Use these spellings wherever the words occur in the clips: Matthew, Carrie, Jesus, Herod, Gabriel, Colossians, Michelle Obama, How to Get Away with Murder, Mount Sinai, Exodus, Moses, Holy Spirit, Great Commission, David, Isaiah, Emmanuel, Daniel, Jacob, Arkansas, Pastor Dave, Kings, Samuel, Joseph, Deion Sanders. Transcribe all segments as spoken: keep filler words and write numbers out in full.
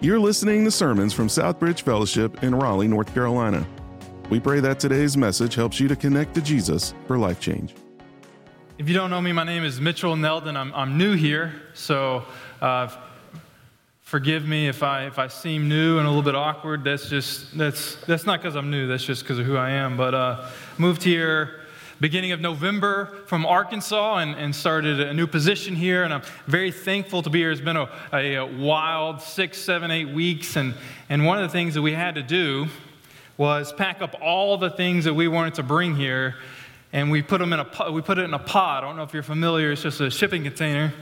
You're listening to sermons from Southbridge Fellowship in Raleigh, North Carolina. We pray that today's message helps you to connect to Jesus for life change. If you don't know me, my name is Mitchell Neldon. I'm, I'm new here, so uh, forgive me if I if I seem new and a little bit awkward. That's just that's that's not because I'm new. That's just because of who I am. But uh, moved here beginning of November from Arkansas and, and started a new position here, and I'm very thankful to be here. It's been a, a, a wild six, seven, eight weeks, and and one of the things that we had to do was pack up all the things that we wanted to bring here. And we put them in a we put it in a pod. I don't know if you're familiar. It's just a shipping container,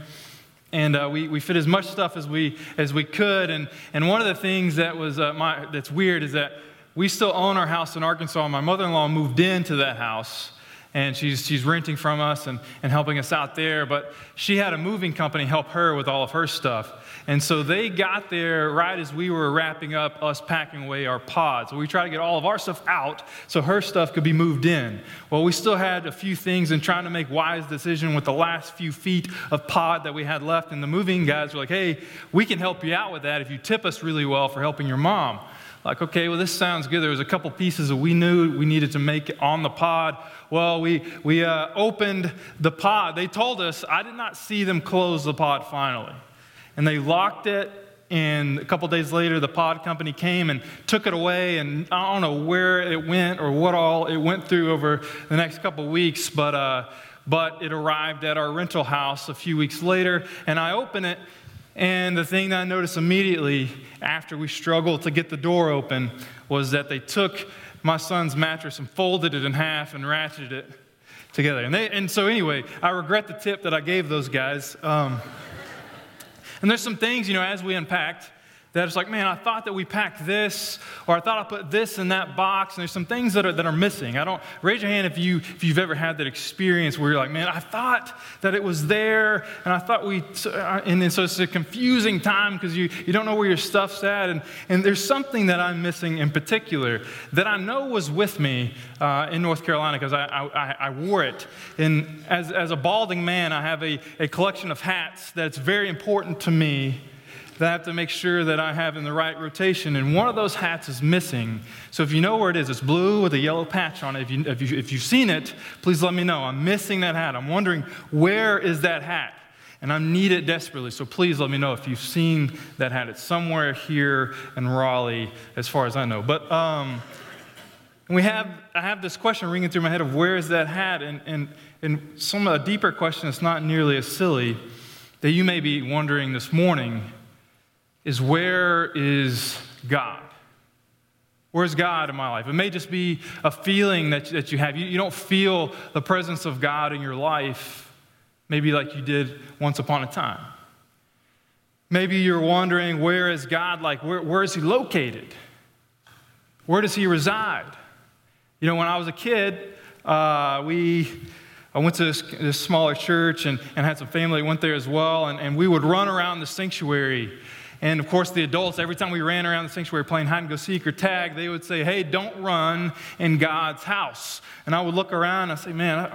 and uh, we we fit as much stuff as we as we could. And and one of the things that was uh, my that's weird is that we still own our house in Arkansas. My mother-in-law moved into that house, and she's she's renting from us and and helping us out there. But she had a moving company help her with all of her stuff, and so they got there right as we were wrapping up us packing away our pods. So we tried to get all of our stuff out so her stuff could be moved in. Well, we still had a few things, and trying to make wise decision with the last few feet of pod that we had left. And the moving guys were like, "Hey, we can help you out with that if you tip us really well for helping your mom." Like, okay, well, this sounds good. There was a couple pieces that we knew we needed to make on the pod. Well, we we uh, opened the pod. They told us, I did not see them close the pod finally. And they locked it, and a couple days later, the pod company came and took it away, and I don't know where it went or what all it went through over the next couple weeks, but uh, but it arrived at our rental house a few weeks later, and I open it, and the thing that I noticed immediately after we struggled to get the door open was that they took my son's mattress and folded it in half and ratcheted it together. And they and so anyway, I regret the tip that I gave those guys. Um And there's some things, you know, as we unpacked, that it's like, man, I thought that we packed this, or I thought I put this in that box, and there's some things that are that are missing. I don't, raise your hand if, you, if you've ever had that experience where you're like, man, I thought that it was there, and I thought we, and then so it's a confusing time because you, you don't know where your stuff's at, and, and there's something that I'm missing in particular that I know was with me uh, in North Carolina because I, I I wore it. And as, as a balding man, I have a, a collection of hats that's very important to me that I have to make sure that I have in the right rotation, and one of those hats is missing. So if you know where it is, it's blue with a yellow patch on it. If, you, if, you, if you've seen it, please let me know. I'm missing that hat. I'm wondering, where is that hat? And I need it desperately, so please let me know if you've seen that hat. It's somewhere here in Raleigh, as far as I know. But um, we have I have this question ringing through my head of where is that hat, and, and, and some a deeper question that's not nearly as silly that you may be wondering this morning is, where is God? Where's God in my life? It may just be a feeling that, that you have. You, you don't feel the presence of God in your life, maybe like you did once upon a time. Maybe you're wondering, where is God? Like, where, where is he located? Where does he reside? You know, when I was a kid, uh, we... I went to this, this smaller church and, and had some family that went there as well, and, and we would run around the sanctuary. And, of course, the adults, every time we ran around the sanctuary playing hide-and-go-seek or tag, they would say, hey, don't run in God's house. And I would look around and I'd say, man, I,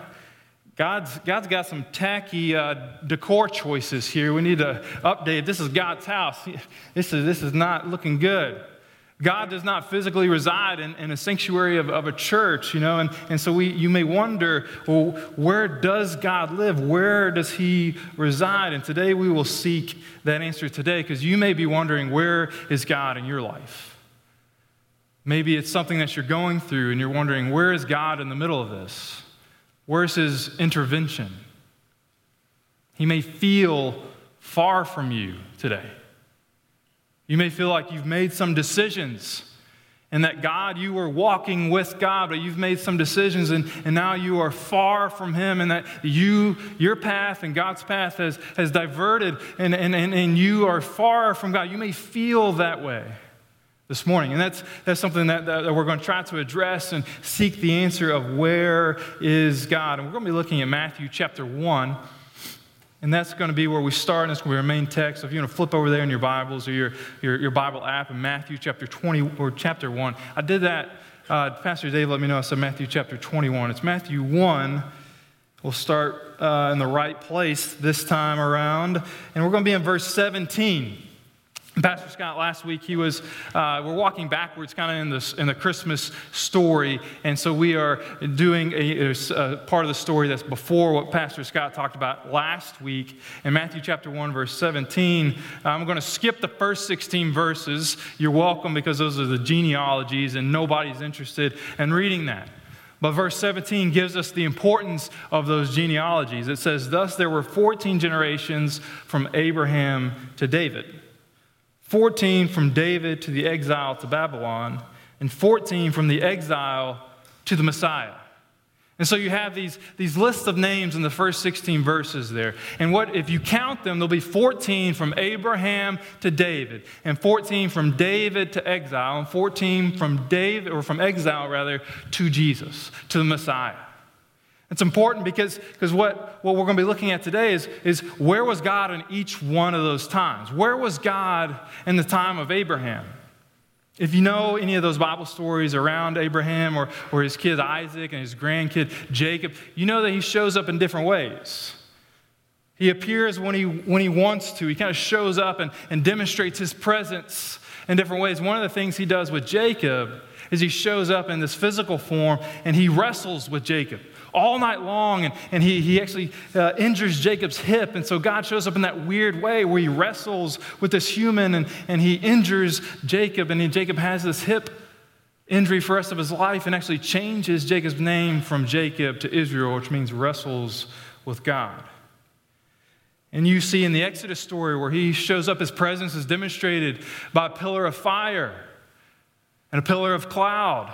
God's God's got some tacky uh, decor choices here. We need to update. This is God's house. This is, this is not looking good. God does not physically reside in, in a sanctuary of, of a church, you know, and, and so we you may wonder, well, where does God live? Where does he reside? And today we will seek that answer today, because you may be wondering, where is God in your life? Maybe it's something that you're going through, and you're wondering, where is God in the middle of this? Where's his intervention? He may feel far from you today. You may feel like you've made some decisions, and that God, you were walking with God, but you've made some decisions, and, and now you are far from him, and that you, your path and God's path has, has diverted, and, and, and, and you are far from God. You may feel that way this morning, and that's that's something that, that we're going to try to address and seek the answer of, where is God? And we're going to be looking at Matthew chapter one. And that's going to be where we start, and it's going to be our main text. So if you want to flip over there in your Bibles or your, your, your Bible app in Matthew chapter twenty or chapter one. I did that. Uh, Pastor Dave let me know I said Matthew chapter twenty-one. It's Matthew one. We'll start uh, in the right place this time around. And we're going to be in verse seventeen. Pastor Scott, last week, he was, uh, we're walking backwards kind of in this, in the Christmas story, and so we are doing a, a part of the story that's before what Pastor Scott talked about last week. In Matthew chapter one, verse seventeen, I'm going to skip the first sixteen verses. You're welcome, because those are the genealogies, and nobody's interested in reading that. But verse seventeen gives us the importance of those genealogies. It says, "Thus there were fourteen generations from Abraham to David. fourteen from David to the exile to Babylon, and fourteen from the exile to the Messiah." And so you have these, these lists of names in the first sixteen verses there. And what if you count them, there'll be fourteen from Abraham to David, and fourteen from David to exile, and fourteen from David, or from exile rather, to Jesus, to the Messiah. It's important because, because what, what we're going to be looking at today is, is where was God in each one of those times? Where was God in the time of Abraham? If you know any of those Bible stories around Abraham or, or his kid Isaac and his grandkid Jacob, you know that he shows up in different ways. He appears when he, when he wants to. He kind of shows up and, and demonstrates his presence in different ways. One of the things he does with Jacob is he shows up in this physical form and he wrestles with Jacob all night long, and, and he, he actually uh, injures Jacob's hip, and so God shows up in that weird way where he wrestles with this human, and, and he injures Jacob, and he, Jacob has this hip injury for the rest of his life, and actually changes Jacob's name from Jacob to Israel, which means wrestles with God. And you see in the Exodus story where he shows up, his presence is demonstrated by a pillar of fire and a pillar of cloud.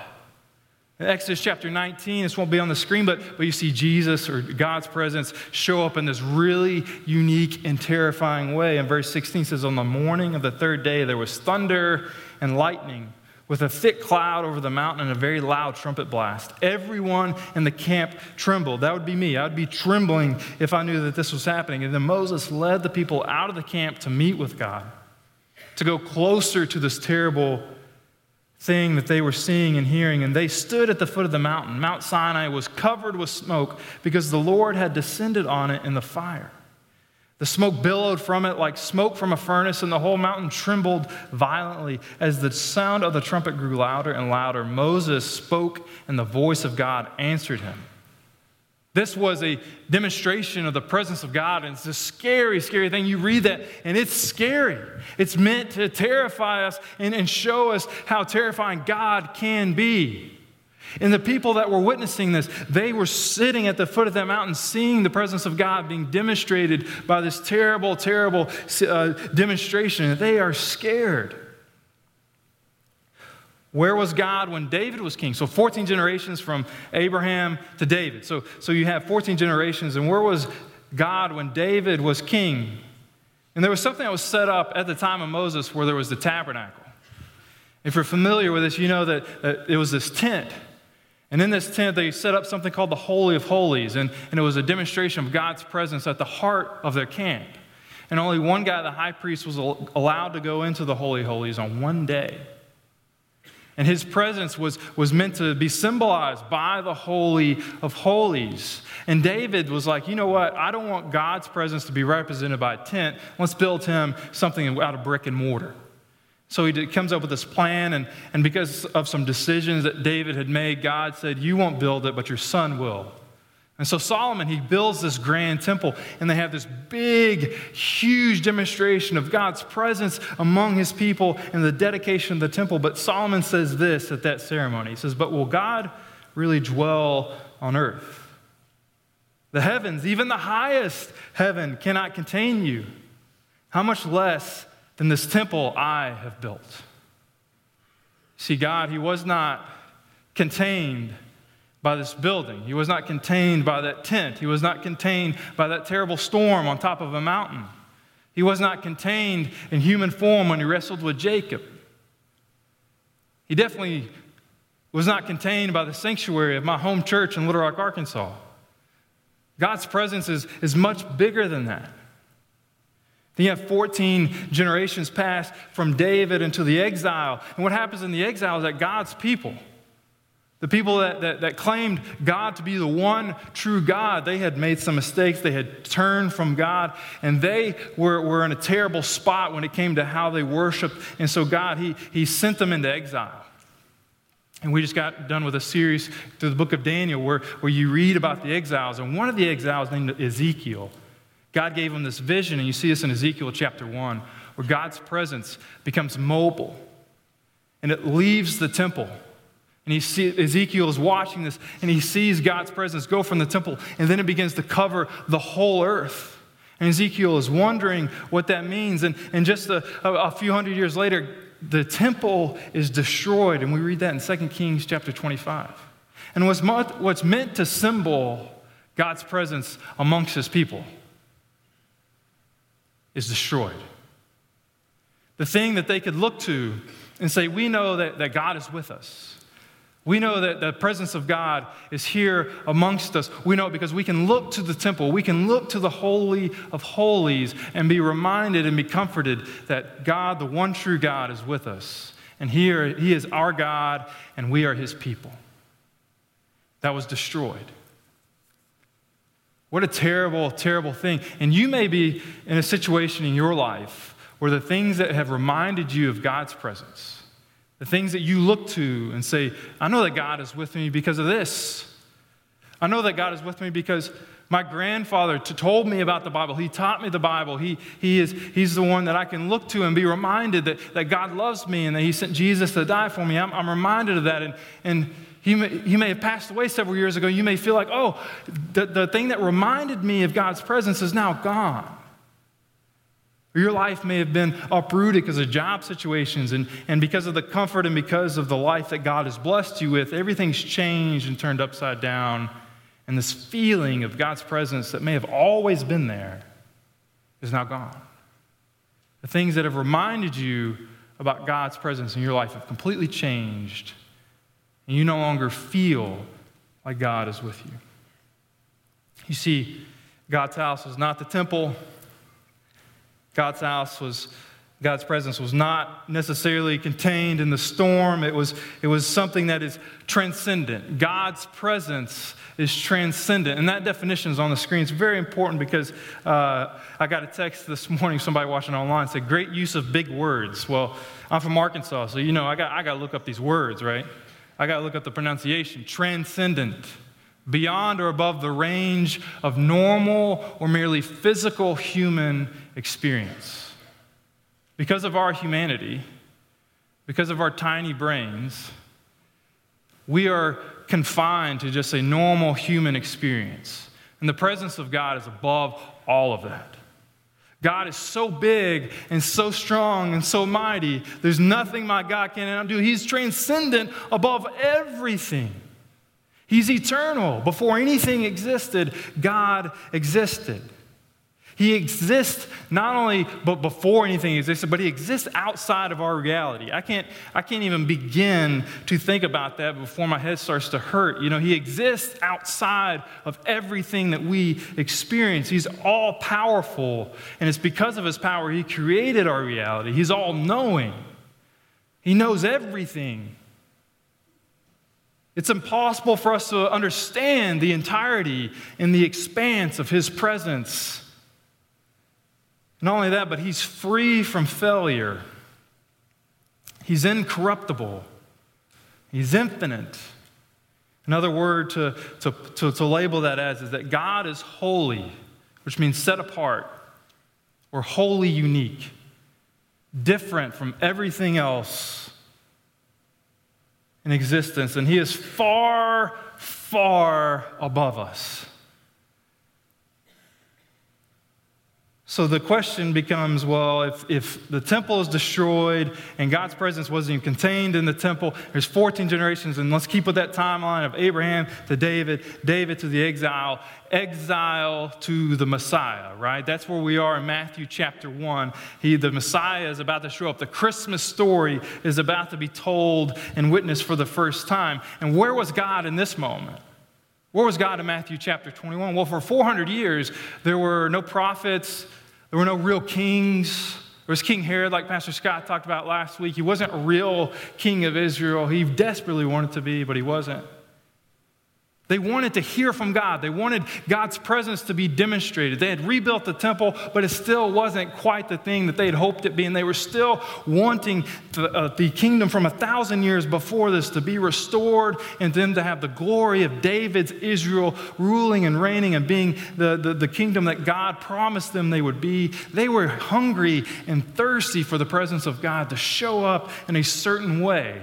In Exodus chapter nineteen, this won't be on the screen, but, but you see Jesus or God's presence show up in this really unique and terrifying way. And verse sixteen says, "On the morning of the third day, there was thunder and lightning with a thick cloud over the mountain and a very loud trumpet blast. Everyone in the camp trembled." That would be me. I would be trembling if I knew that this was happening. "And then Moses led the people out of the camp to meet with God, to go closer to this terrible thing that they were seeing and hearing, and they stood at the foot of the mountain. Mount Sinai was covered with smoke because the Lord had descended on it in the fire. The smoke billowed from it like smoke from a furnace, and the whole mountain trembled violently. As the sound of the trumpet grew louder and louder, Moses spoke, and the voice of God answered him." This was a demonstration of the presence of God, and it's a scary, scary thing. You read that, and it's scary. It's meant to terrify us and, and show us how terrifying God can be. And the people that were witnessing this, they were sitting at the foot of that mountain, seeing the presence of God being demonstrated by this terrible, terrible uh, demonstration. They are scared. Where was God when David was king? So fourteen generations from Abraham to David. So, so you have fourteen generations, and where was God when David was king? And there was something that was set up at the time of Moses where there was the tabernacle. If you're familiar with this, you know that, that it was this tent. And in this tent, they set up something called the Holy of Holies, and, and it was a demonstration of God's presence at the heart of their camp. And only one guy, the high priest, was allowed to go into the Holy of Holies on one day. And his presence was, was meant to be symbolized by the Holy of Holies. And David was like, you know what? I don't want God's presence to be represented by a tent. Let's build him something out of brick and mortar. So he did, comes up with this plan, and, and because of some decisions that David had made, God said, you won't build it, but your son will. And so Solomon, he builds this grand temple, and they have this big, huge demonstration of God's presence among his people and the dedication of the temple. But Solomon says this at that ceremony. He says, "But will God really dwell on earth? The heavens, even the highest heaven, cannot contain you. How much less than this temple I have built?" See, God, he was not contained by this building. He was not contained by that tent. He was not contained by that terrible storm on top of a mountain. He was not contained in human form when he wrestled with Jacob. He definitely was not contained by the sanctuary of my home church in Little Rock, Arkansas. God's presence is, is much bigger than that. Then you have fourteen generations pass from David into the exile. And what happens in the exile is that God's people, The people that, that, that claimed God to be the one true God, they had made some mistakes. They had turned from God, and they were, were in a terrible spot when it came to how they worshiped. And so God, he, he sent them into exile. And we just got done with a series through the book of Daniel where, where you read about the exiles. And one of the exiles named Ezekiel, God gave him this vision, and you see this in Ezekiel chapter one, where God's presence becomes mobile, and it leaves the temple. And he see, Ezekiel is watching this, and he sees God's presence go from the temple, and then it begins to cover the whole earth. And Ezekiel is wondering what that means. And, and just a, a few hundred years later, the temple is destroyed, and we read that in Second Kings chapter twenty-five. And what's, what's meant to symbol God's presence amongst his people is destroyed. The thing that they could look to and say, we know that, that God is with us. We know that the presence of God is here amongst us. We know it because we can look to the temple. We can look to the Holy of Holies and be reminded and be comforted that God, the one true God, is with us. And here he is our God, and we are his people. That was destroyed. What a terrible, terrible thing. And you may be in a situation in your life where the things that have reminded you of God's presence, the things that you look to and say, I know that God is with me because of this. I know that God is with me because my grandfather t- told me about the Bible. He taught me the Bible. He, he is, he's the one that I can look to and be reminded that, that God loves me and that he sent Jesus to die for me. I'm, I'm reminded of that. And, and he, may, he may have passed away several years ago. You may feel like, oh, the, the thing that reminded me of God's presence is now gone. Your life may have been uprooted because of job situations and, and because of the comfort and because of the life that God has blessed you with. Everything's changed and turned upside down. And this feeling of God's presence that may have always been there is now gone. The things that have reminded you about God's presence in your life have completely changed. And you no longer feel like God is with you. You see, God's house is not the temple. God's house was, God's presence was not necessarily contained in the storm. It was, it was something that is transcendent. God's presence is transcendent. And that definition is on the screen. It's very important because uh, I got a text this morning, somebody watching online said, great use of big words. Well, I'm from Arkansas, so you know, I got I got to look up these words, right? I got to look up the pronunciation. Transcendent. Beyond or above the range of normal or merely physical human experience. Because of our humanity, because of our tiny brains, we are confined to just a normal human experience. And the presence of God is above all of that. God is so big and so strong and so mighty. There's nothing my God cannot do. He's transcendent above everything. He's eternal. Before anything existed, God existed. He exists not only but before anything existed, but he exists outside of our reality. I can't, I can't even begin to think about that before my head starts to hurt. You know, he exists outside of everything that we experience. He's all powerful, and it's because of his power he created our reality. He's all knowing. He knows everything. It's impossible for us to understand the entirety and the expanse of his presence. Not only that, but he's free from failure. He's incorruptible. He's infinite. Another word to, to, to, to label that as is that God is holy, which means set apart or wholly unique, different from everything else in existence, and he is far, far above us. So the question becomes, well, if, if the temple is destroyed and God's presence wasn't even contained in the temple, there's fourteen generations, and let's keep with that timeline of Abraham to David, David to the exile, exile to the Messiah, right? That's where we are in Matthew chapter one. He, the Messiah is about to show up. The Christmas story is about to be told and witnessed for the first time. And where was God in this moment? Where was God in Matthew chapter twenty-one? Well, for four hundred years, there were no prophets. There were no real kings. There was King Herod, like Pastor Scott talked about last week. He wasn't a real king of Israel. He desperately wanted to be, but he wasn't. They wanted to hear from God. They wanted God's presence to be demonstrated. They had rebuilt the temple, but it still wasn't quite the thing that they had hoped it be. And they were still wanting the, uh, the kingdom from a thousand years before this to be restored and them to have the glory of David's Israel ruling and reigning and being the, the, the kingdom that God promised them they would be. They were hungry and thirsty for the presence of God to show up in a certain way.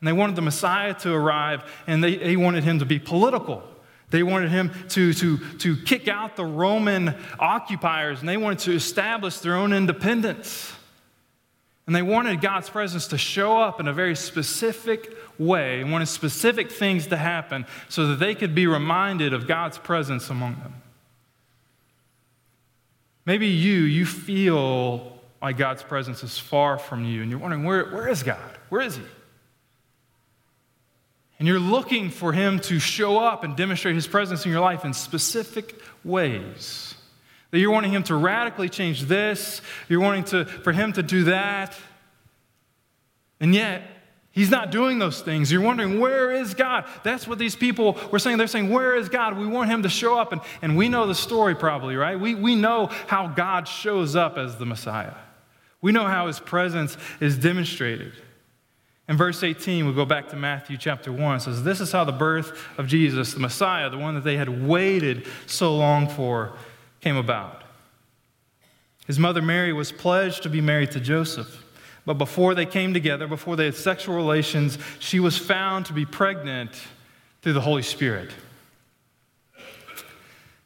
And they wanted the Messiah to arrive, and they, they wanted him to be political. They wanted him to, to, to kick out the Roman occupiers, and they wanted to establish their own independence. And they wanted God's presence to show up in a very specific way, and wanted specific things to happen so that they could be reminded of God's presence among them. Maybe you, you feel like God's presence is far from you, and you're wondering, where, where is God? Where is he? And you're looking for him to show up and demonstrate his presence in your life in specific ways. That you're wanting him to radically change this. You're wanting to for him to do that. And yet, he's not doing those things. You're wondering, where is God? That's what these people were saying. They're saying, where is God? We want him to show up. And, and we know the story probably, right? We, we know how God shows up as the Messiah. We know how his presence is demonstrated. In verse eighteen, we go back to Matthew chapter one. It says, this is how the birth of Jesus, the Messiah, the one that they had waited so long for, came about. His mother Mary was pledged to be married to Joseph. But before they came together, before they had sexual relations, she was found to be pregnant through the Holy Spirit.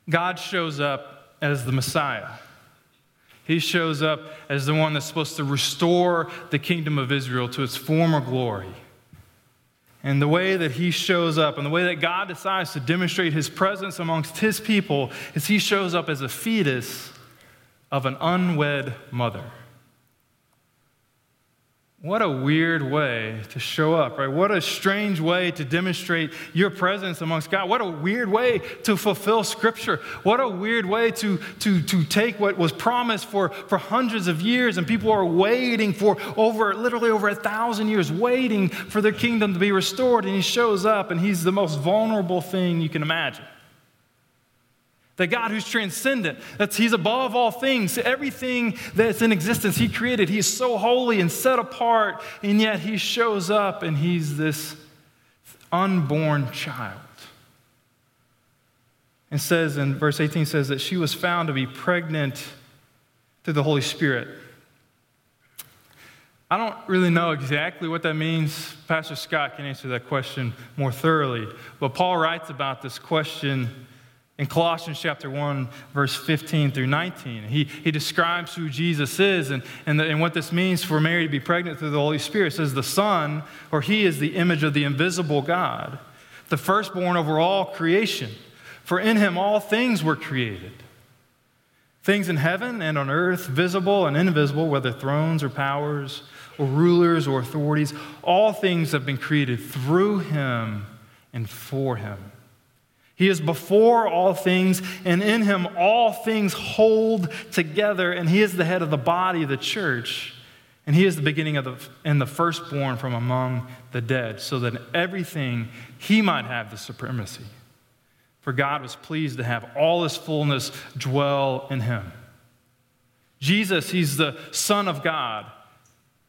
God shows up as the Messiah. He shows up as the one that's supposed to restore the kingdom of Israel to its former glory. And the way that he shows up and the way that God decides to demonstrate his presence amongst his people is he shows up as a fetus of an unwed mother. What a weird way to show up, right? What a strange way to demonstrate your presence amongst God. What a weird way to fulfill Scripture. What a weird way to, to, to take what was promised for, for hundreds of years, and people are waiting for over, literally over a thousand years, waiting for their kingdom to be restored, and he shows up, and he's the most vulnerable thing you can imagine. The God who's transcendent, that's, he's above all things. Everything that's in existence he created, he's so holy and set apart, and yet he shows up and he's this unborn child. And says in verse eighteen, says that she was found to be pregnant through the Holy Spirit. I don't really know exactly what that means. Pastor Scott can answer that question more thoroughly. But Paul writes about this question in Colossians chapter one, verse fifteen through nineteen, he, he describes who Jesus is and, and, the, and what this means for Mary to be pregnant through the Holy Spirit. It says the Son, or he is the image of the invisible God, the firstborn over all creation. For in him all things were created, things in heaven and on earth, visible and invisible, whether thrones or powers or rulers or authorities. All things have been created through him and for him. He is before all things, and in him all things hold together, and he is the head of the body, the church, and he is the beginning of the and the firstborn from among the dead, so that in everything he might have the supremacy. For God was pleased to have all his fullness dwell in him. Jesus, he's the Son of God.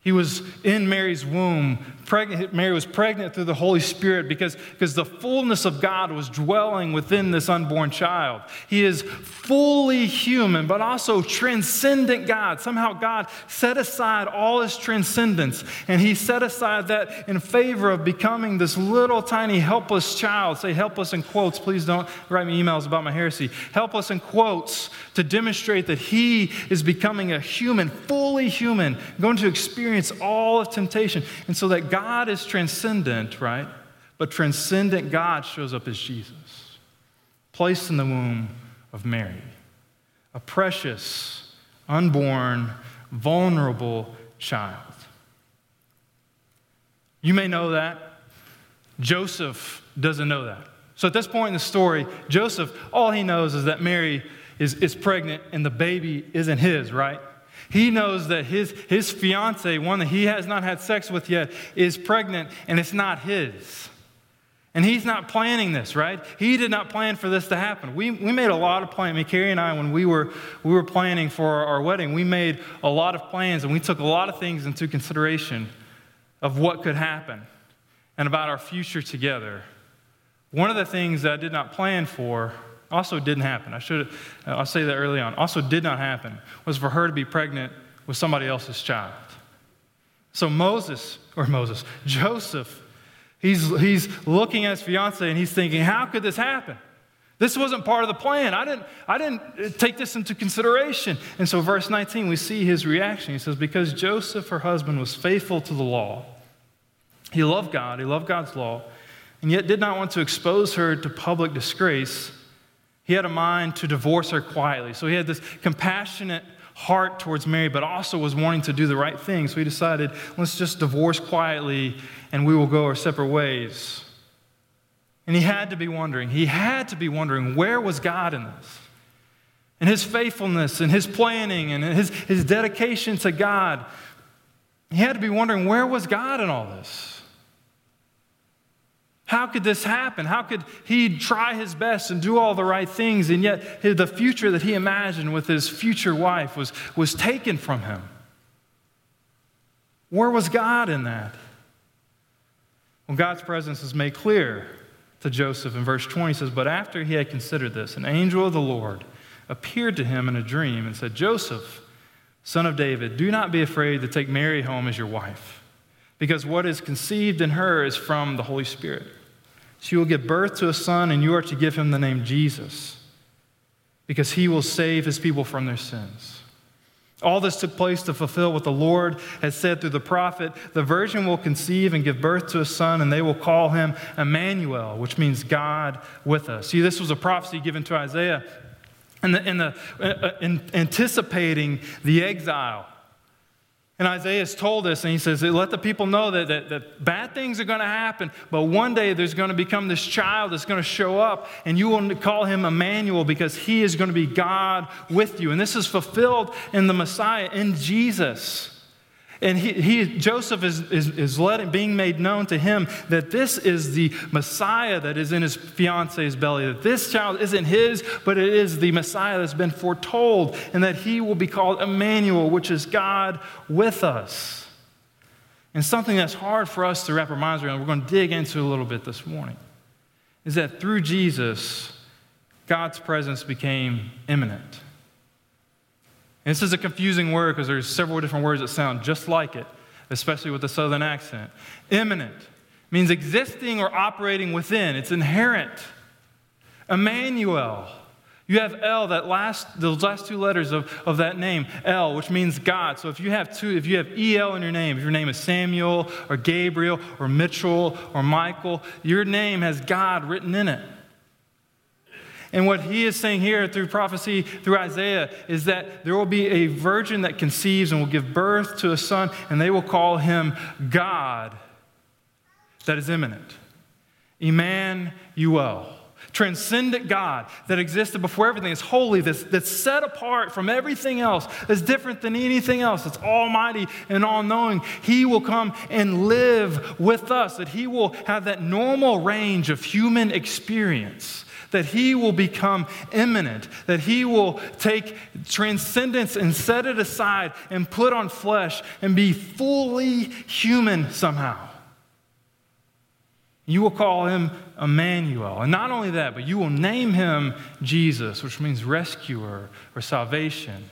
He was in Mary's womb. Pregnant, Mary was pregnant through the Holy Spirit because, because the fullness of God was dwelling within this unborn child. He is fully human, but also transcendent God. Somehow God set aside all his transcendence, and he set aside that in favor of becoming this little tiny helpless child. Say helpless in quotes. Please don't write me emails about my heresy. Helpless in quotes to demonstrate that he is becoming a human, fully human, going to experience all of temptation. And so that God is transcendent, right? But transcendent God shows up as Jesus, placed in the womb of Mary, a precious, unborn, vulnerable child. You may know that. Joseph doesn't know that. So at this point in the story, Joseph, all he knows is that Mary is, is pregnant and the baby isn't his, right? He knows that his, his fiance, one that he has not had sex with yet, is pregnant, and it's not his. And he's not planning this, right? He did not plan for this to happen. We we made a lot of plans. I mean, Carrie and I, when we were we were planning for our, our wedding, we made a lot of plans, and we took a lot of things into consideration of what could happen and about our future together. One of the things that I did not plan for also didn't happen. I should, I'll say that early on. Also did not happen was for her to be pregnant with somebody else's child. So Moses, or Moses, Joseph, he's he's looking at his fiance and he's thinking, how could this happen? This wasn't part of the plan. I didn't I didn't take this into consideration. And so verse nineteen, we see his reaction. He says, because Joseph, her husband, was faithful to the law. He loved God, he loved God's law, and yet did not want to expose her to public disgrace. He had a mind to divorce her quietly. So he had this compassionate heart towards Mary, but also was wanting to do the right thing. So he decided, let's just divorce quietly and we will go our separate ways. And he had to be wondering, he had to be wondering, where was God in this? And his faithfulness and his planning and his, his dedication to God. He had to be wondering, where was God in all this? How could this happen? How could he try his best and do all the right things, and yet the future that he imagined with his future wife was, was taken from him? Where was God in that? Well, God's presence is made clear to Joseph in verse twenty. It says, but after he had considered this, an angel of the Lord appeared to him in a dream and said, Joseph, son of David, do not be afraid to take Mary home as your wife, because what is conceived in her is from the Holy Spirit. She will give birth to a son, and you are to give him the name Jesus, because he will save his people from their sins. All this took place to fulfill what the Lord had said through the prophet, the virgin will conceive and give birth to a son, and they will call him Emmanuel, which means God with us. See, this was a prophecy given to Isaiah in, the, in, the, uh, in anticipating the exile. And Isaiah's told us, and he says, let the people know that, that, that bad things are going to happen, but one day there's going to become this child that's going to show up, and you will call him Emmanuel, because he is going to be God with you. And this is fulfilled in the Messiah, in Jesus. And he, he Joseph is, is, is letting, being made known to him that this is the Messiah that is in his fiance's belly, that this child isn't his, but it is the Messiah that's been foretold, and that he will be called Emmanuel, which is God with us. And something that's hard for us to wrap our minds around, we're going to dig into a little bit this morning, is that through Jesus, God's presence became imminent. And this is a confusing word because there's several different words that sound just like it, especially with the southern accent. Imminent means existing or operating within. It's inherent. Emmanuel. You have L, that last, those last two letters of, of that name, L, which means God. So if you have two, if you have E L in your name, if your name is Samuel or Gabriel or Mitchell or Michael, your name has God written in it. And what he is saying here through prophecy, through Isaiah, is that there will be a virgin that conceives and will give birth to a son, and they will call him God that is imminent. Emmanuel. Transcendent God that existed before everything, is holy, that's, that's set apart from everything else, that's different than anything else, that's almighty and all-knowing. He will come and live with us, that he will have that normal range of human experience, that he will become immanent, that he will take transcendence and set it aside and put on flesh and be fully human somehow. You will call him Emmanuel. And not only that, but you will name him Jesus, which means rescuer or salvation,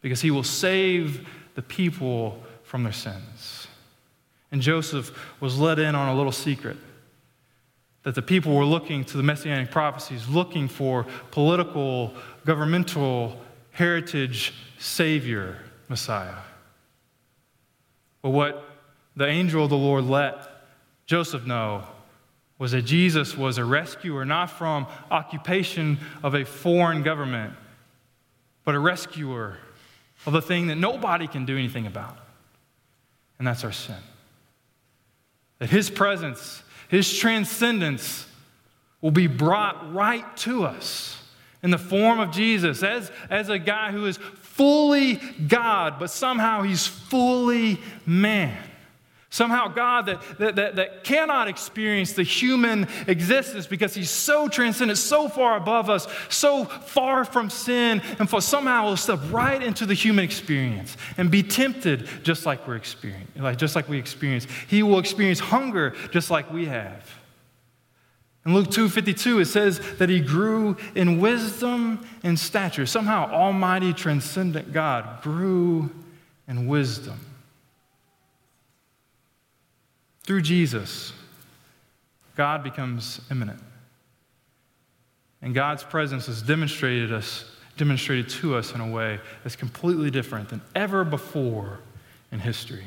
because he will save the people from their sins. And Joseph was let in on a little secret, that the people were looking to the messianic prophecies, looking for political, governmental, heritage, Savior, Messiah. But what the angel of the Lord let Joseph know was that Jesus was a rescuer, not from occupation of a foreign government, but a rescuer of the thing that nobody can do anything about, and that's our sin. That his presence, his transcendence will be brought right to us in the form of Jesus, as, as a guy who is fully God, but somehow he's fully man. Somehow God that, that, that, that cannot experience the human existence because he's so transcendent, so far above us, so far from sin, and for somehow will step right into the human experience and be tempted just like we're experiencing, like just like we experience. He will experience hunger just like we have. In Luke two fifty-two, it says that he grew in wisdom and stature. Somehow almighty, transcendent God grew in wisdom. Through Jesus, God becomes immanent. And God's presence is demonstrated us, demonstrated to us in a way that's completely different than ever before in history.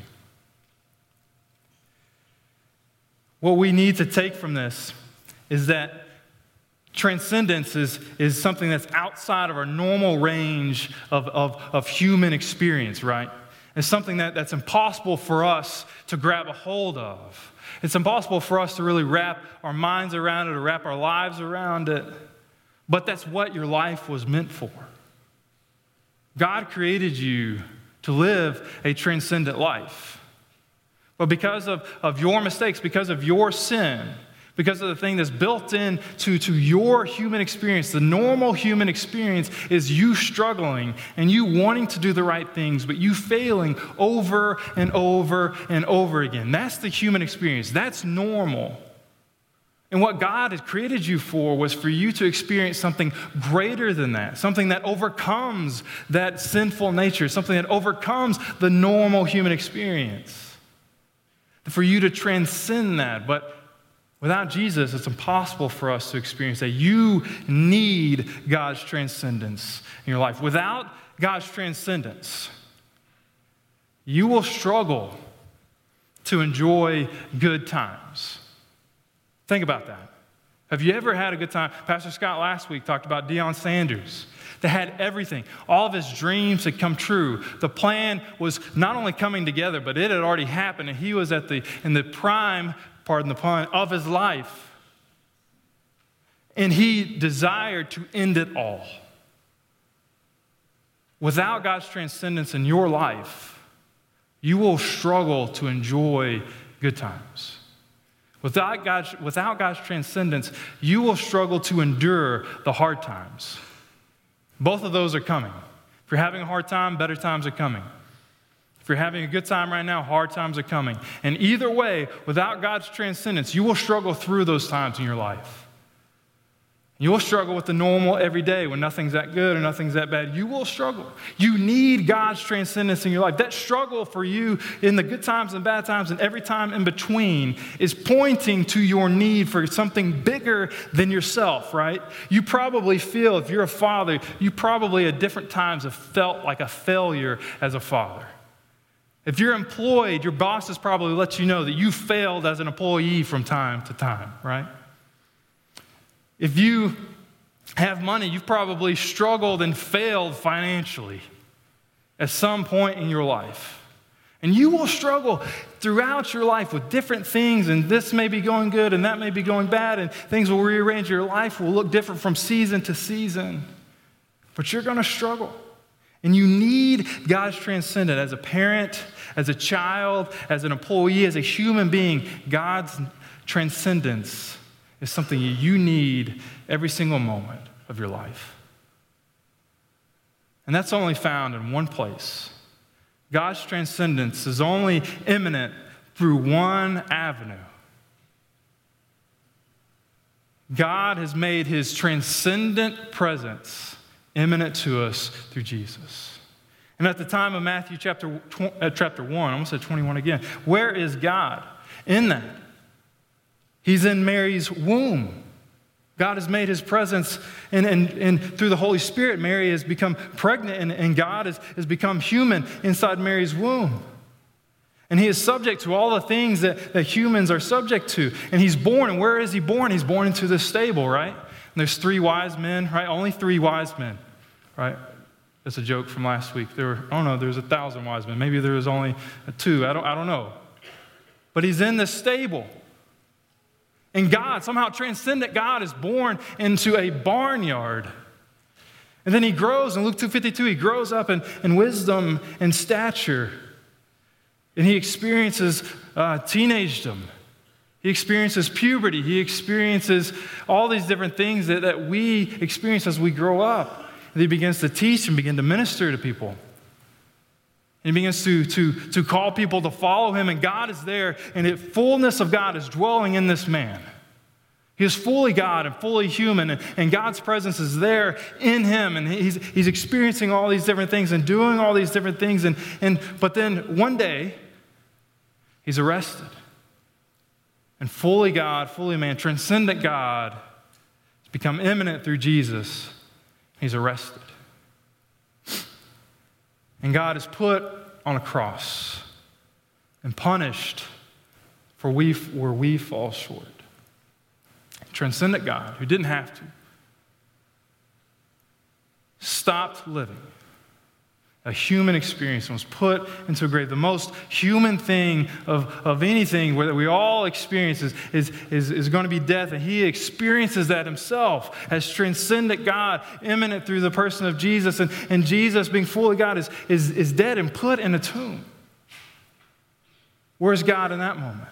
What we need to take from this is that transcendence is, is something that's outside of our normal range of, of, of human experience, right? It's something that, that's impossible for us to grab a hold of. It's impossible for us to really wrap our minds around it or wrap our lives around it. But that's what your life was meant for. God created you to live a transcendent life. But because of, of your mistakes, because of your sin, because of the thing that's built in to, to your human experience, the normal human experience is you struggling and you wanting to do the right things, but you failing over and over and over again. That's the human experience. That's normal. And what God has created you for was for you to experience something greater than that, something that overcomes that sinful nature, something that overcomes the normal human experience, for you to transcend that. But without Jesus, it's impossible for us to experience that. You need God's transcendence in your life. Without God's transcendence, you will struggle to enjoy good times. Think about that. Have you ever had a good time? Pastor Scott last week talked about Deion Sanders that had everything. All of his dreams had come true. The plan was not only coming together, but it had already happened, and he was at the in the prime pardon the pun, of his life. And he desired to end it all. Without God's transcendence in your life, you will struggle to enjoy good times. Without God's, without God's transcendence, you will struggle to endure the hard times. Both of those are coming. If you're having a hard time, better times are coming. If you're having a good time right now, hard times are coming. And either way, without God's transcendence, you will struggle through those times in your life. You will struggle with the normal every day when nothing's that good or nothing's that bad. You will struggle. You need God's transcendence in your life. That struggle for you in the good times and bad times and every time in between is pointing to your need for something bigger than yourself, right? You probably feel, if you're a father, you probably at different times have felt like a failure as a father. If you're employed, your boss has probably let you know that you failed as an employee from time to time, right? If you have money, you've probably struggled and failed financially at some point in your life. And you will struggle throughout your life with different things, and this may be going good and that may be going bad, and things will rearrange. Your life will look different from season to season, but you're going to struggle. And you need God's transcendent as a parent, as a child, as an employee, as a human being. God's transcendence is something you need every single moment of your life. And that's only found in one place. God's transcendence is only imminent through one avenue. God has made his transcendent presence imminent to us through Jesus. And at the time of Matthew chapter uh, chapter one, I'm going to say twenty-one again, where is God in that? He's in Mary's womb. God has made his presence, and, and, and through the Holy Spirit, Mary has become pregnant, and, and God has, has become human inside Mary's womb. And he is subject to all the things that, that humans are subject to. And he's born, and where is he born? He's born into this stable, right? And there's three wise men, right? Only three wise men. Right? That's a joke from last week. There were, oh no, there was a thousand wise men. Maybe there was only two. I don't, I don't know. But he's in this stable. And God, somehow transcendent God, is born into a barnyard And then he grows in Luke two fifty-two, he grows up in, in wisdom and stature. And he experiences uh, teenagedom. He experiences puberty. He experiences all these different things that, that we experience as we grow up. And he begins to teach and begin to minister to people. And he begins to, to, to call people to follow him, and God is there, and the fullness of God is dwelling in this man. He is fully God and fully human, and, and God's presence is there in him, and he's, he's experiencing all these different things and doing all these different things. And, and but then one day, he's arrested. And fully God, fully man, transcendent God has become immanent through Jesus. He's arrested. And God is put on a cross and punished for we, where we fall short. Transcendent God, who didn't have to, stopped living a human experience and was put into a grave. The most human thing of, of anything that we all experience is, is, is, is going to be death, and he experiences that himself as transcendent God, immanent through the person of Jesus, and, and Jesus, being fully God, is, is, is dead and put in a tomb. Where's God in that moment?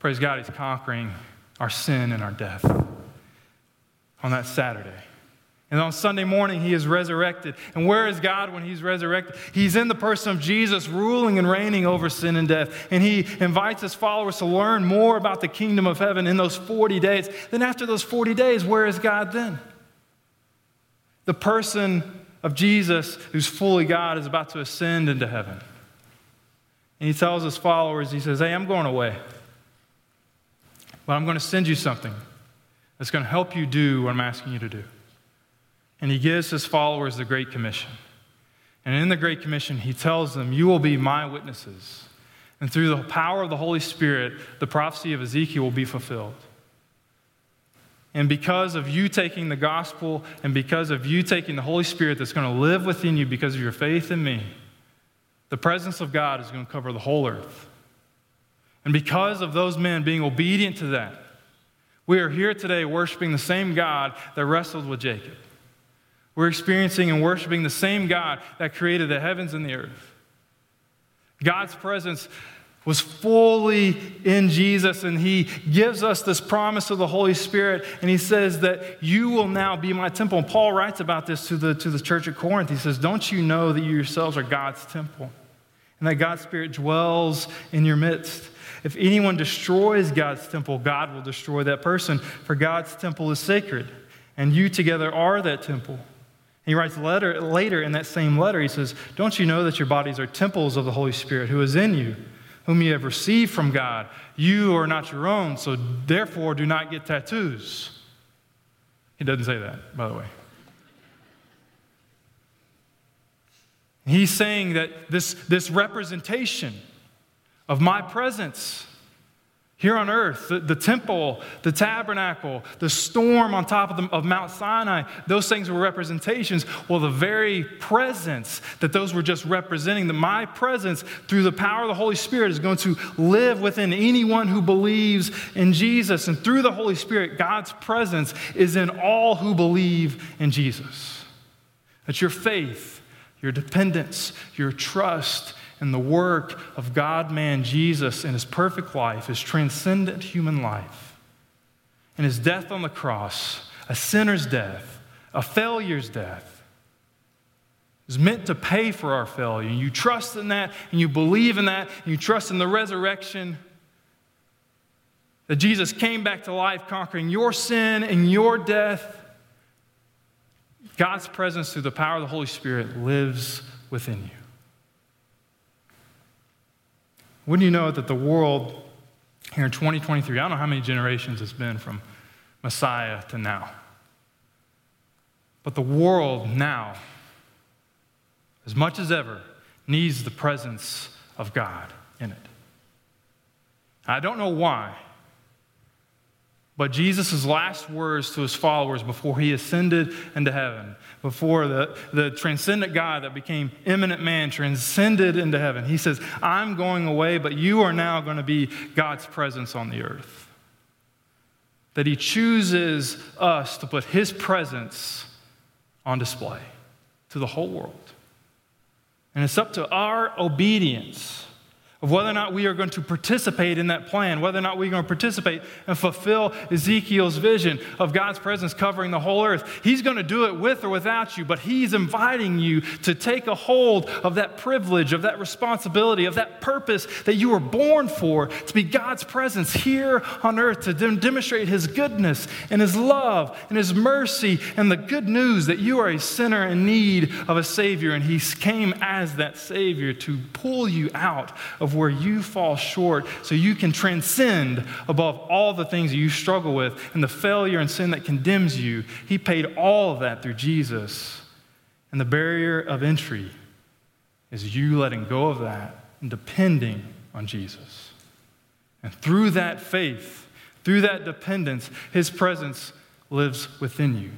Praise God, he's conquering our sin and our death on that Saturday. And on Sunday morning, he is resurrected. And where is God when he's resurrected? He's in the person of Jesus, ruling and reigning over sin and death. And he invites his followers to learn more about the kingdom of heaven in those forty days. Then after those forty days, where is God then? The person of Jesus, who's fully God, is about to ascend into heaven. And he tells his followers, he says, hey, I'm going away. But I'm going to send you something that's going to help you do what I'm asking you to do. And he gives his followers the Great Commission. And in the Great Commission, he tells them, you will be my witnesses. And through the power of the Holy Spirit, the prophecy of Ezekiel will be fulfilled. And because of you taking the gospel and because of you taking the Holy Spirit that's going to live within you because of your faith in me, the presence of God is going to cover the whole earth. And because of those men being obedient to that, we are here today worshiping the same God that wrestled with Jacob. We're experiencing and worshiping the same God that created the heavens and the earth. God's presence was fully in Jesus, and he gives us this promise of the Holy Spirit, and he says that you will now be my temple. And Paul writes about this to the, to the church at Corinth. He says, don't you know that you yourselves are God's temple and that God's Spirit dwells in your midst? If anyone destroys God's temple, God will destroy that person, for God's temple is sacred, and you together are that temple. And he writes letter, later in that same letter, he says, don't you know that your bodies are temples of the Holy Spirit who is in you, whom you have received from God? You are not your own, so therefore do not get tattoos. He doesn't say that, by the way. He's saying that this, this representation of my presence here on earth, the, the temple, the tabernacle, the storm on top of, the, of Mount Sinai, those things were representations. Well, the very presence that those were just representing, that my presence through the power of the Holy Spirit is going to live within anyone who believes in Jesus. And through the Holy Spirit, God's presence is in all who believe in Jesus. That's your faith, your dependence, your trust, and the work of God-man Jesus in his perfect life, his transcendent human life, and his death on the cross, a sinner's death, a failure's death, is meant to pay for our failure. And you trust in that, and you believe in that, and you trust in the resurrection, that Jesus came back to life, conquering your sin and your death. God's presence through the power of the Holy Spirit lives within you. Wouldn't you know that the world here in twenty twenty-three, I don't know how many generations it's been from Messiah to now, but the world now, as much as ever, needs the presence of God in it. I don't know why, but Jesus' last words to his followers before he ascended into heaven, before the, the transcendent God that became immanent man transcended into heaven, he says, I'm going away, but you are now going to be God's presence on the earth. That he chooses us to put his presence on display to the whole world. And it's up to our obedience of whether or not we are going to participate in that plan, whether or not we're going to participate and fulfill Ezekiel's vision of God's presence covering the whole earth. He's going to do it with or without you, but he's inviting you to take a hold of that privilege, of that responsibility, of that purpose that you were born for, to be God's presence here on earth, to dem- demonstrate his goodness and his love and his mercy and the good news that you are a sinner in need of a Savior, and he came as that Savior to pull you out of where you fall short so you can transcend above all the things that you struggle with and the failure and sin that condemns you. He paid all of that through Jesus. And the barrier of entry is you letting go of that and depending on Jesus. And through that faith, through that dependence, his presence lives within you.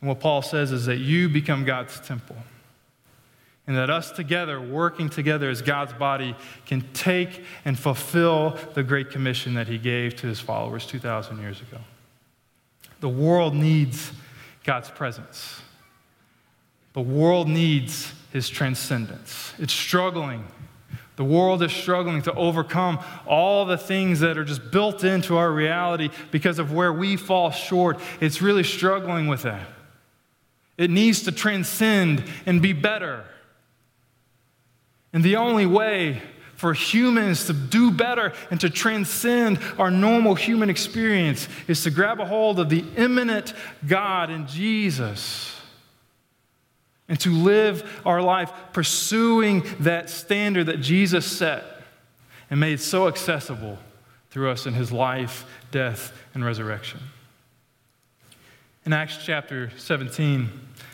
And what Paul says is that you become God's temple. And that us together, working together as God's body, can take and fulfill the Great Commission that he gave to his followers two thousand years ago. The world needs God's presence. The world needs his transcendence. It's struggling. The world is struggling to overcome all the things that are just built into our reality because of where we fall short. It's really struggling with that. It needs to transcend and be better. And the only way for humans to do better and to transcend our normal human experience is to grab a hold of the immanent God in Jesus and to live our life pursuing that standard that Jesus set and made so accessible through us in his life, death, and resurrection. In Acts chapter seventeen,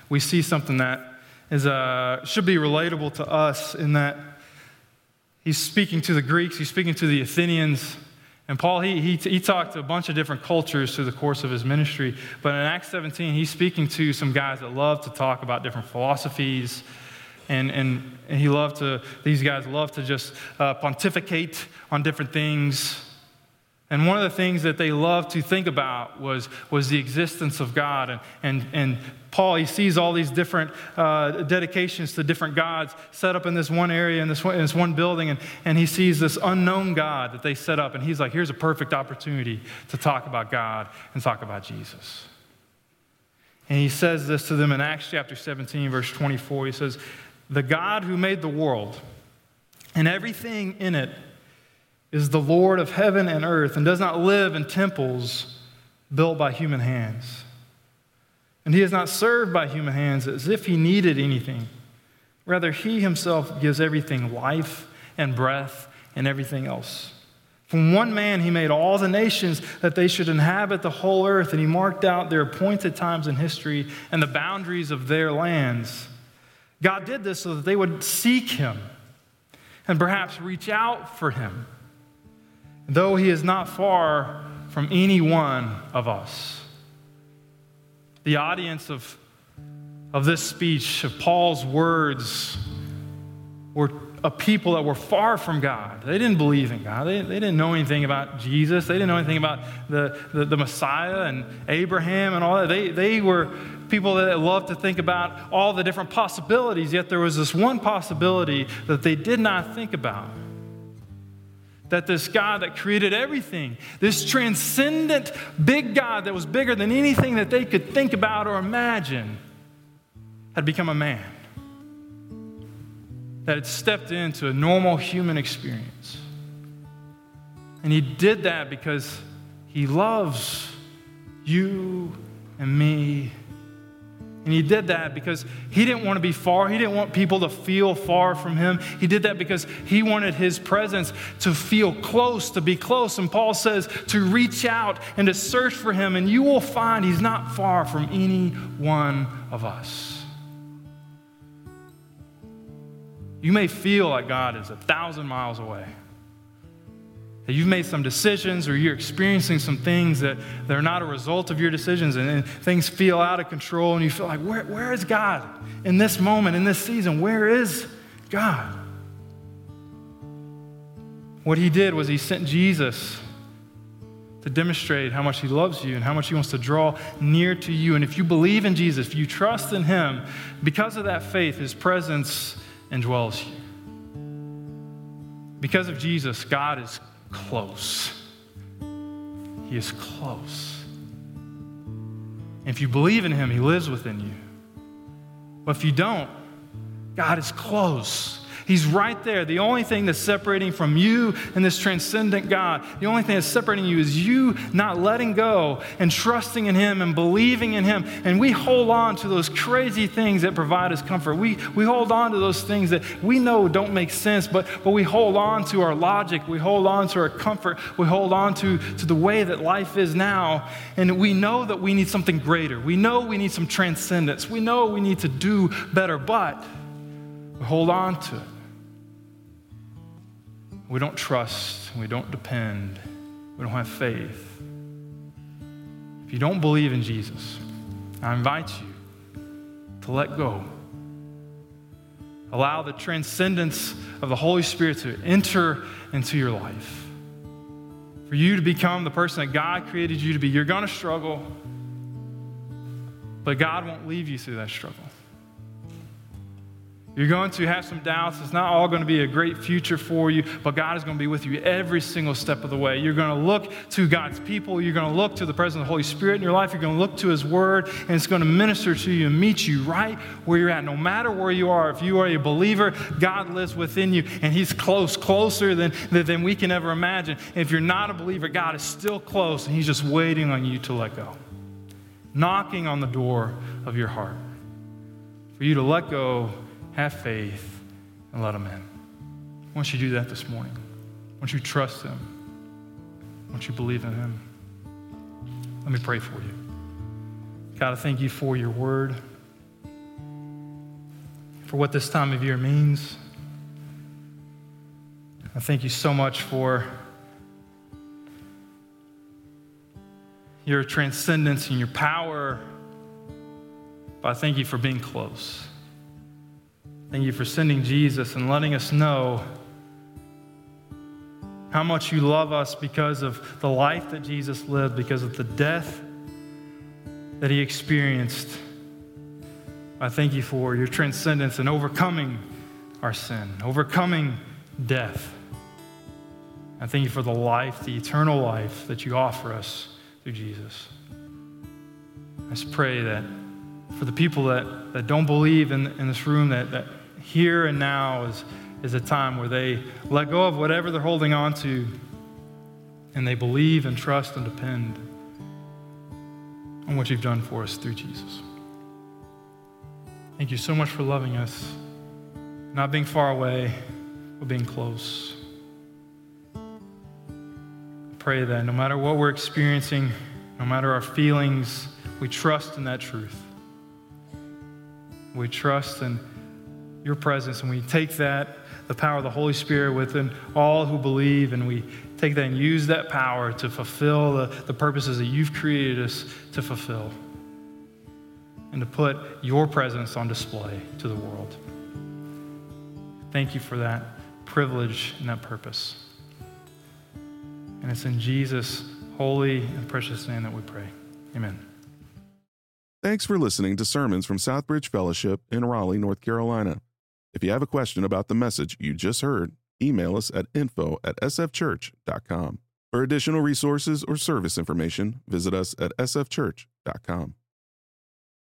we see something that Is, uh, should be relatable to us in that he's speaking to the Greeks, he's speaking to the Athenians, and Paul, he, he, he talked to a bunch of different cultures through the course of his ministry, but in Acts seventeen, he's speaking to some guys that love to talk about different philosophies, and, and, and he loved to, these guys love to just uh, pontificate on different things. And one of the things that they loved to think about was, was the existence of God. And, and, and Paul, he sees all these different uh, dedications to different gods set up in this one area, in this one, in this one building, and, and he sees this unknown God that they set up. And he's like, here's a perfect opportunity to talk about God and talk about Jesus. And he says this to them in Acts chapter seventeen, verse twenty-four. He says, "The God who made the world and everything in it is the Lord of heaven and earth and does not live in temples built by human hands. And he is not served by human hands as if he needed anything. Rather, he himself gives everything life and breath and everything else. From one man he made all the nations that they should inhabit the whole earth, and he marked out their appointed times in history and the boundaries of their lands. God did this so that they would seek him and perhaps reach out for him, though he is not far from any one of us." The audience of, of this speech, of Paul's words, were a people that were far from God. They didn't believe in God. They, they didn't know anything about Jesus. They didn't know anything about the, the, the Messiah and Abraham and all that. They, they were people that loved to think about all the different possibilities, yet there was this one possibility that they did not think about. That this God that created everything, this transcendent big God that was bigger than anything that they could think about or imagine, had become a man. That had stepped into a normal human experience. And he did that because he loves you and me. And he did that because he didn't want to be far. He didn't want people to feel far from him. He did that because he wanted his presence to feel close, to be close. And Paul says to reach out and to search for him, and you will find he's not far from any one of us. You may feel like God is a thousand miles away. That you've made some decisions or you're experiencing some things that, that are not a result of your decisions, and, and things feel out of control, and you feel like, where, where is God in this moment, in this season? Where is God? What he did was he sent Jesus to demonstrate how much he loves you and how much he wants to draw near to you. And if you believe in Jesus, if you trust in him, because of that faith, his presence indwells you. Because of Jesus, God is close. He is close. And if you believe in him, he lives within you. But if you don't, God is close. He's right there. The only thing that's separating from you and this transcendent God, the only thing that's separating you is you not letting go and trusting in him and believing in him. And we hold on to those crazy things that provide us comfort. We we hold on to those things that we know don't make sense, but, but we hold on to our logic. We hold on to our comfort. We hold on to, to the way that life is now. And we know that we need something greater. We know we need some transcendence. We know we need to do better, but we hold on to it. We don't trust, we don't depend, we don't have faith. If you don't believe in Jesus, I invite you to let go. Allow the transcendence of the Holy Spirit to enter into your life. For you to become the person that God created you to be. You're going to struggle, but God won't leave you through that struggle. You're going to have some doubts. It's not all going to be a great future for you, but God is going to be with you every single step of the way. You're going to look to God's people. You're going to look to the presence of the Holy Spirit in your life. You're going to look to his word, and it's going to minister to you and meet you right where you're at. No matter where you are, if you are a believer, God lives within you, and he's close, closer than, than we can ever imagine. And if you're not a believer, God is still close, and he's just waiting on you to let go, knocking on the door of your heart for you to let go. Have faith and let him in. Won't you do that this morning? Won't you trust him? Won't you believe in him? Let me pray for you. God, I thank you for your word, for what this time of year means. I thank you so much for your transcendence and your power. But I thank you for being close. Thank you for sending Jesus and letting us know how much you love us because of the life that Jesus lived, because of the death that he experienced. I thank you for your transcendence and overcoming our sin, overcoming death. I thank you for the life, the eternal life that you offer us through Jesus. I just pray that for the people that, that don't believe in, in this room, that, that here and now is, is a time where they let go of whatever they're holding on to and they believe and trust and depend on what you've done for us through Jesus. Thank you so much for loving us, not being far away, but being close. I pray that no matter what we're experiencing, no matter our feelings, we trust in that truth. We trust in your presence, and we take that, the power of the Holy Spirit within all who believe, and we take that and use that power to fulfill the, the purposes that you've created us to fulfill and to put your presence on display to the world. Thank you for that privilege and that purpose. And it's in Jesus' holy and precious name that we pray. Amen. Thanks for listening to sermons from Southbridge Fellowship in Raleigh, North Carolina. If you have a question about the message you just heard, email us at info at s f church dot com. For additional resources or service information, visit us at s f church dot com.